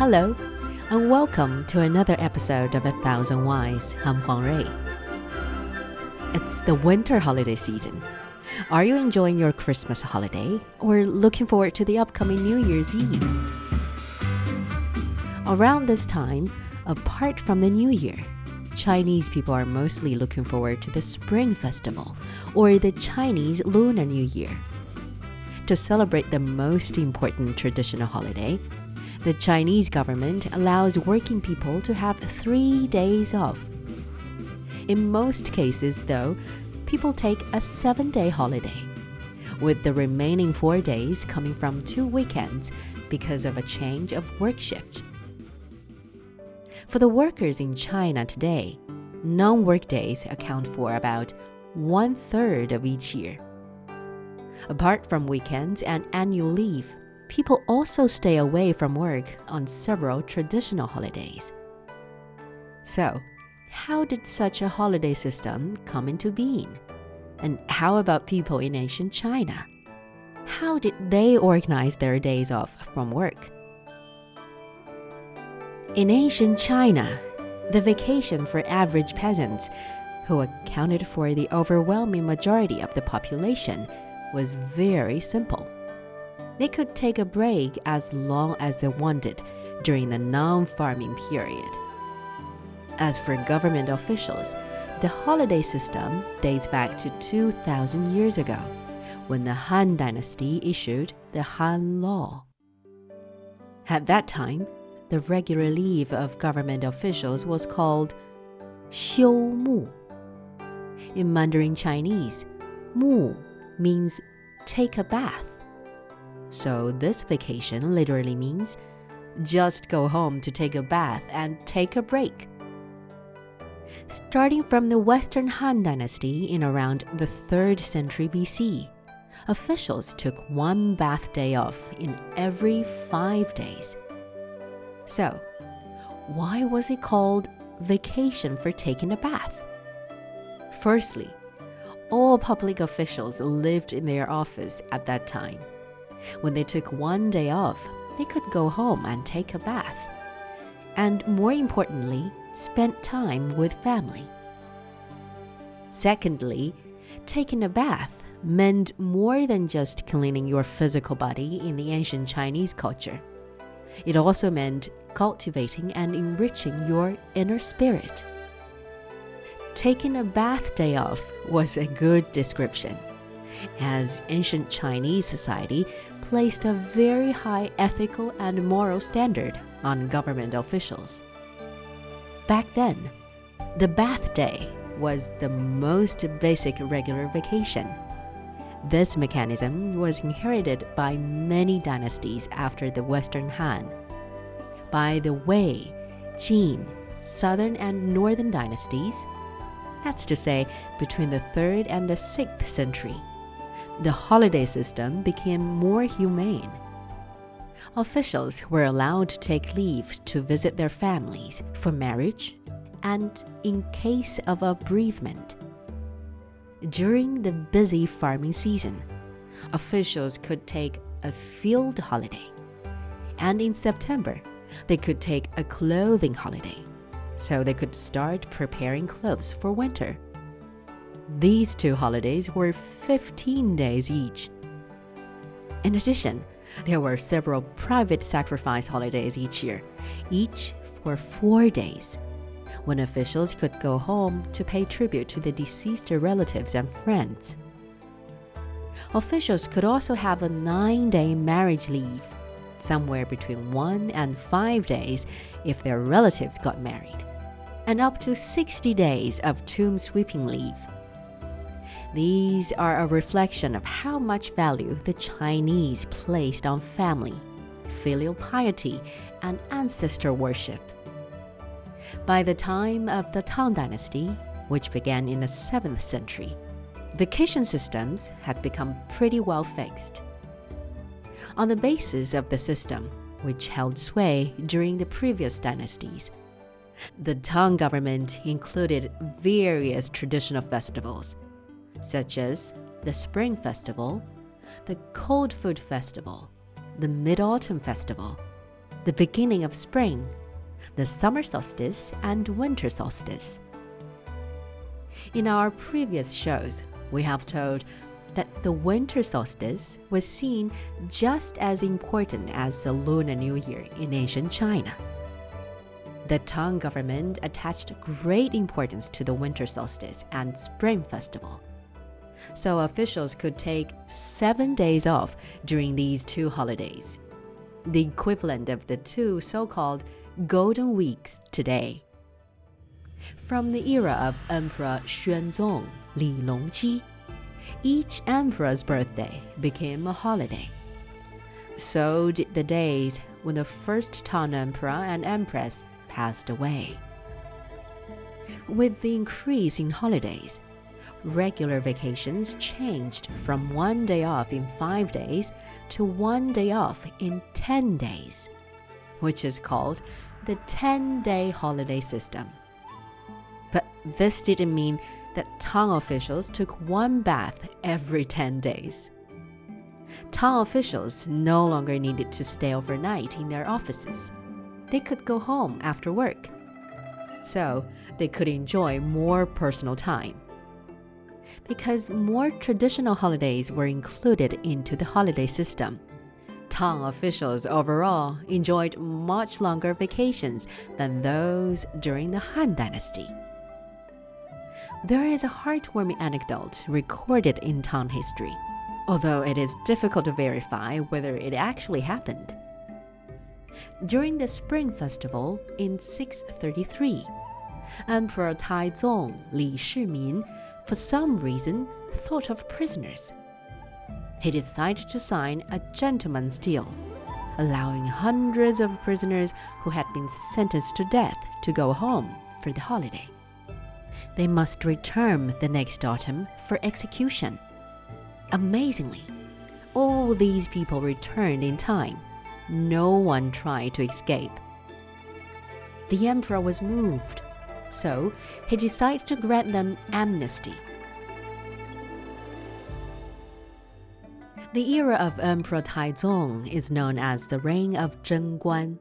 Hello, and welcome to another episode of A Thousand Wise. I'm Huang Lei. It's the winter holiday season. Are you enjoying your Christmas holiday or looking forward to the upcoming New Year's Eve? Around this time, apart from the New Year, Chinese people are mostly looking forward to the Spring Festival or the Chinese Lunar New Year. To celebrate the most important traditional holiday, the Chinese government allows working people to have 3 days off. In most cases, though, people take a 7-day holiday, with the remaining 4 days coming from 2 weekends because of a change of work shift. For the workers in China today, non-work days account for about 1/3 of each year. Apart from weekends and annual leave, people also stay away from work on several traditional holidays. So, how did such a holiday system come into being? And how about people in ancient China? How did they organize their days off from work? In ancient China, the vacation for average peasants, who accounted for the overwhelming majority of the population, was very simple. They could take a break as long as they wanted during the non-farming period. As for government officials, the holiday system dates back to 2,000 years ago, when the Han Dynasty issued the Han Law. At that time, the regular leave of government officials was called Xiu Mu. In Mandarin Chinese, Mu means take a bath. So this vacation literally means just go home to take a bath and take a break. Starting from the Western Han Dynasty in around the 3rd century BC, officials took one bath day off in every 5 days. So, why was it called vacation for taking a bath? Firstly, all public officials lived in their office at that time. When they took one day off, they could go home and take a bath, and more importantly, spent time with family. Secondly, taking a bath meant more than just cleaning your physical body in the ancient Chinese culture. It also meant cultivating and enriching your inner spirit. Taking a bath day off was a good description, as ancient Chinese society placed a very high ethical and moral standard on government officials. Back then, the bath day was the most basic regular vacation. This mechanism was inherited by many dynasties after the Western Han. By the Wei, Jin, Southern and Northern Dynasties, that's to say, between the 3rd and the 6th century, the holiday system became more humane. Officials were allowed to take leave to visit their families for marriage and in case of a bereavement. During the busy farming season, officials could take a field holiday, and in September, they could take a clothing holiday, so they could start preparing clothes for winter. These two holidays were 15 days each. In addition, there were several private sacrifice holidays each year, each for 4 days, when officials could go home to pay tribute to the deceased relatives and friends. Officials could also have a 9-day marriage leave, somewhere between 1 and 5 days if their relatives got married, and up to 60 days of tomb sweeping leave. These are a reflection of how much value the Chinese placed on family, filial piety, and ancestor worship. By the time of the Tang Dynasty, which began in the 7th century, vacation systems had become pretty well fixed. On the basis of the system, which held sway during the previous dynasties, the Tang government included various traditional festivals, such as the Spring Festival, the Cold Food Festival, the Mid-Autumn Festival, the the beginning of spring, the summer solstice, and winter solstice. In our previous shows, we have told that the winter solstice was seen just as important as the Lunar New Year in ancient China. The Tang government attached great importance to the winter solstice and spring festival, so officials could take 7 days off during these two holidays, the equivalent of the two so-called golden weeks today. From the era of Emperor Xuanzong Li Longji, each emperor's birthday became a holiday. So did the days when the first Tang emperor and empress passed away. With the increase in holidays, regular vacations changed from 1 day off in 5 days to 1 day off in 10 days, which is called the 10-day holiday system. But this didn't mean that Tang officials took one bath every 10 days. Tang officials no longer needed to stay overnight in their offices. They could go home after work, so they could enjoy more personal time. Because more traditional holidays were included into the holiday system, Tang officials overall enjoyed much longer vacations than those during the Han Dynasty. There is a heartwarming anecdote recorded in Tang history, although it is difficult to verify whether it actually happened. During the Spring Festival in 633, Emperor Taizong Li Shimin, for some reason, thought of prisoners. He decided to sign a gentleman's deal, allowing hundreds of prisoners who had been sentenced to death to go home for the holiday. They must return the next autumn for execution. Amazingly, all these people returned in time. No one tried to escape. The emperor was moved, so he decided to grant them amnesty. The era of Emperor Taizong is known as the reign of Zhengguan,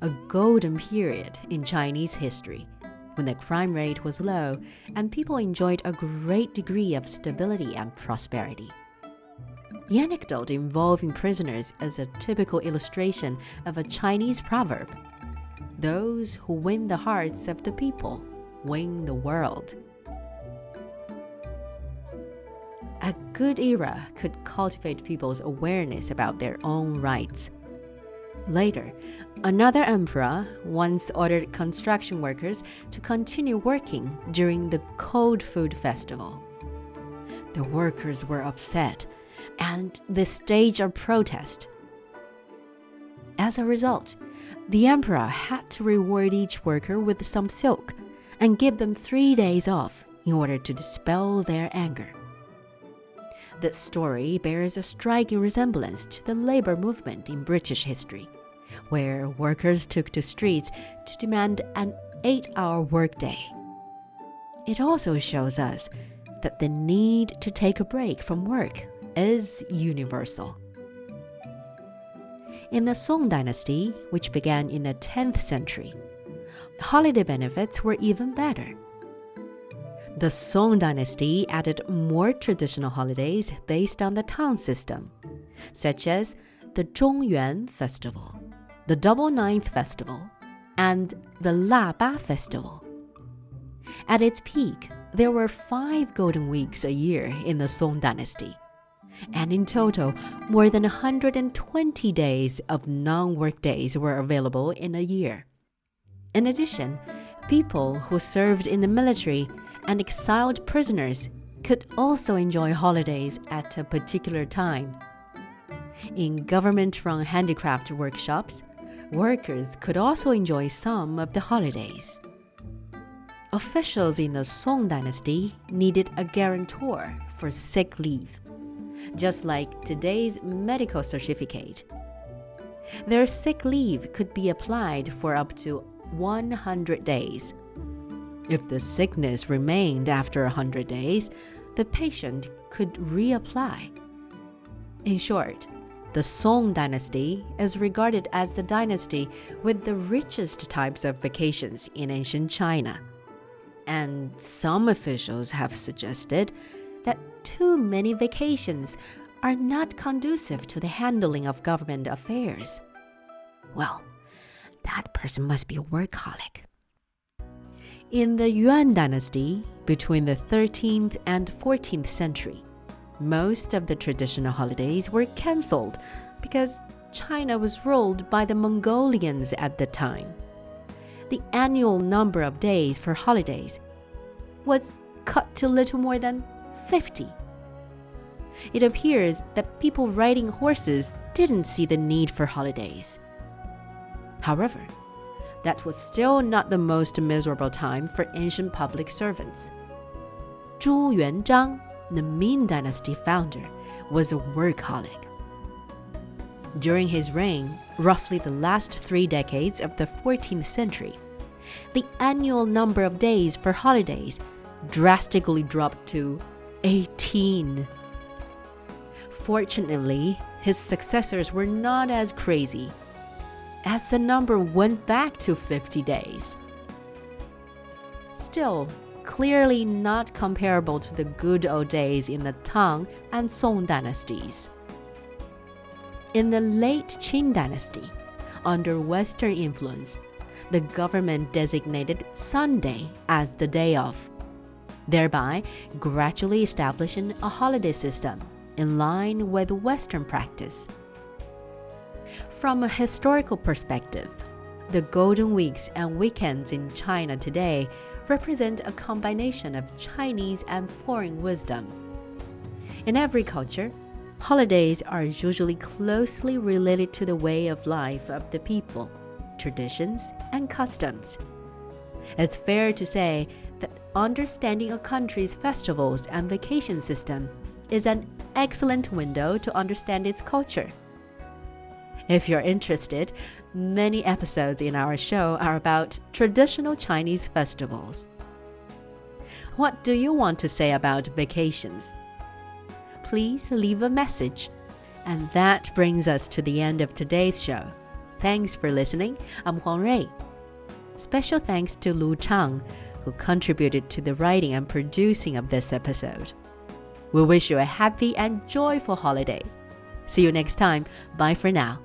a golden period in Chinese history, when the crime rate was low and people enjoyed a great degree of stability and prosperity. The anecdote involving prisoners is a typical illustration of a Chinese proverb: those who win the hearts of the people win the world. A good era could cultivate people's awareness about their own rights. Later, another emperor once ordered construction workers to continue working during the Cold Food Festival. The workers were upset, and they staged a protest. As a result, the emperor had to reward each worker with some silk and give them 3 days off in order to dispel their anger. This story bears a striking resemblance to the labor movement in British history, where workers took to streets to demand an 8-hour workday. It also shows us that the need to take a break from work is universal. In the Song Dynasty, which began in the 10th century, holiday benefits were even better. The Song Dynasty added more traditional holidays based on the Tang system, such as the Zhongyuan Festival, the Double Ninth Festival, and the Laba Festival. At its peak, there were 5 golden weeks a year in the Song Dynasty, and in total, more than 120 days of non-work days were available in a year. In addition, people who served in the military and exiled prisoners could also enjoy holidays at a particular time. In government-run handicraft workshops, workers could also enjoy some of the holidays. Officials in the Song Dynasty needed a guarantor for sick leave, just like today's medical certificate. Their sick leave could be applied for up to 100 days. If the sickness remained after 100 days, the patient could reapply. In short, The Song Dynasty is regarded as the dynasty with the richest types of vacations in ancient China. And some officials have suggested that too many vacations are not conducive to the handling of government affairs. Well, that person must be a workaholic. In the Yuan Dynasty, between the 13th and 14th century, most of the traditional holidays were cancelled because China was ruled by the Mongolians at the time. The annual number of days for holidays was cut to little more than 50. It appears that people riding horses didn't see the need for holidays. However, that was still not the most miserable time for ancient public servants. Zhu Yuanzhang, the Ming Dynasty founder, was a workaholic. During his reign, roughly the last three decades of the 14th century, the annual number of days for holidays drastically dropped to 18. Fortunately, his successors were not as crazy, as the number went back to 50 days. Still, clearly not comparable to the good old days in the Tang and Song dynasties. In the late Qing dynasty, under Western influence, the government designated Sunday as the day off, thereby gradually establishing a holiday system in line with Western practice. From a historical perspective, the golden weeks and weekends in China today represent a combination of Chinese and foreign wisdom. In every culture, holidays are usually closely related to the way of life of the people, traditions, and customs. It's fair to say that understanding a country's festivals and vacation system is an excellent window to understand its culture. If you're interested, many episodes in our show are about traditional Chinese festivals. What do you want to say about vacations? Please leave a message. And that brings us to the end of today's show. Thanks for listening. I'm Huang Lei. Special thanks to Lu Chang, who contributed to the writing and producing of this episode. We wish you a happy and joyful holiday. See you next time. Bye for now.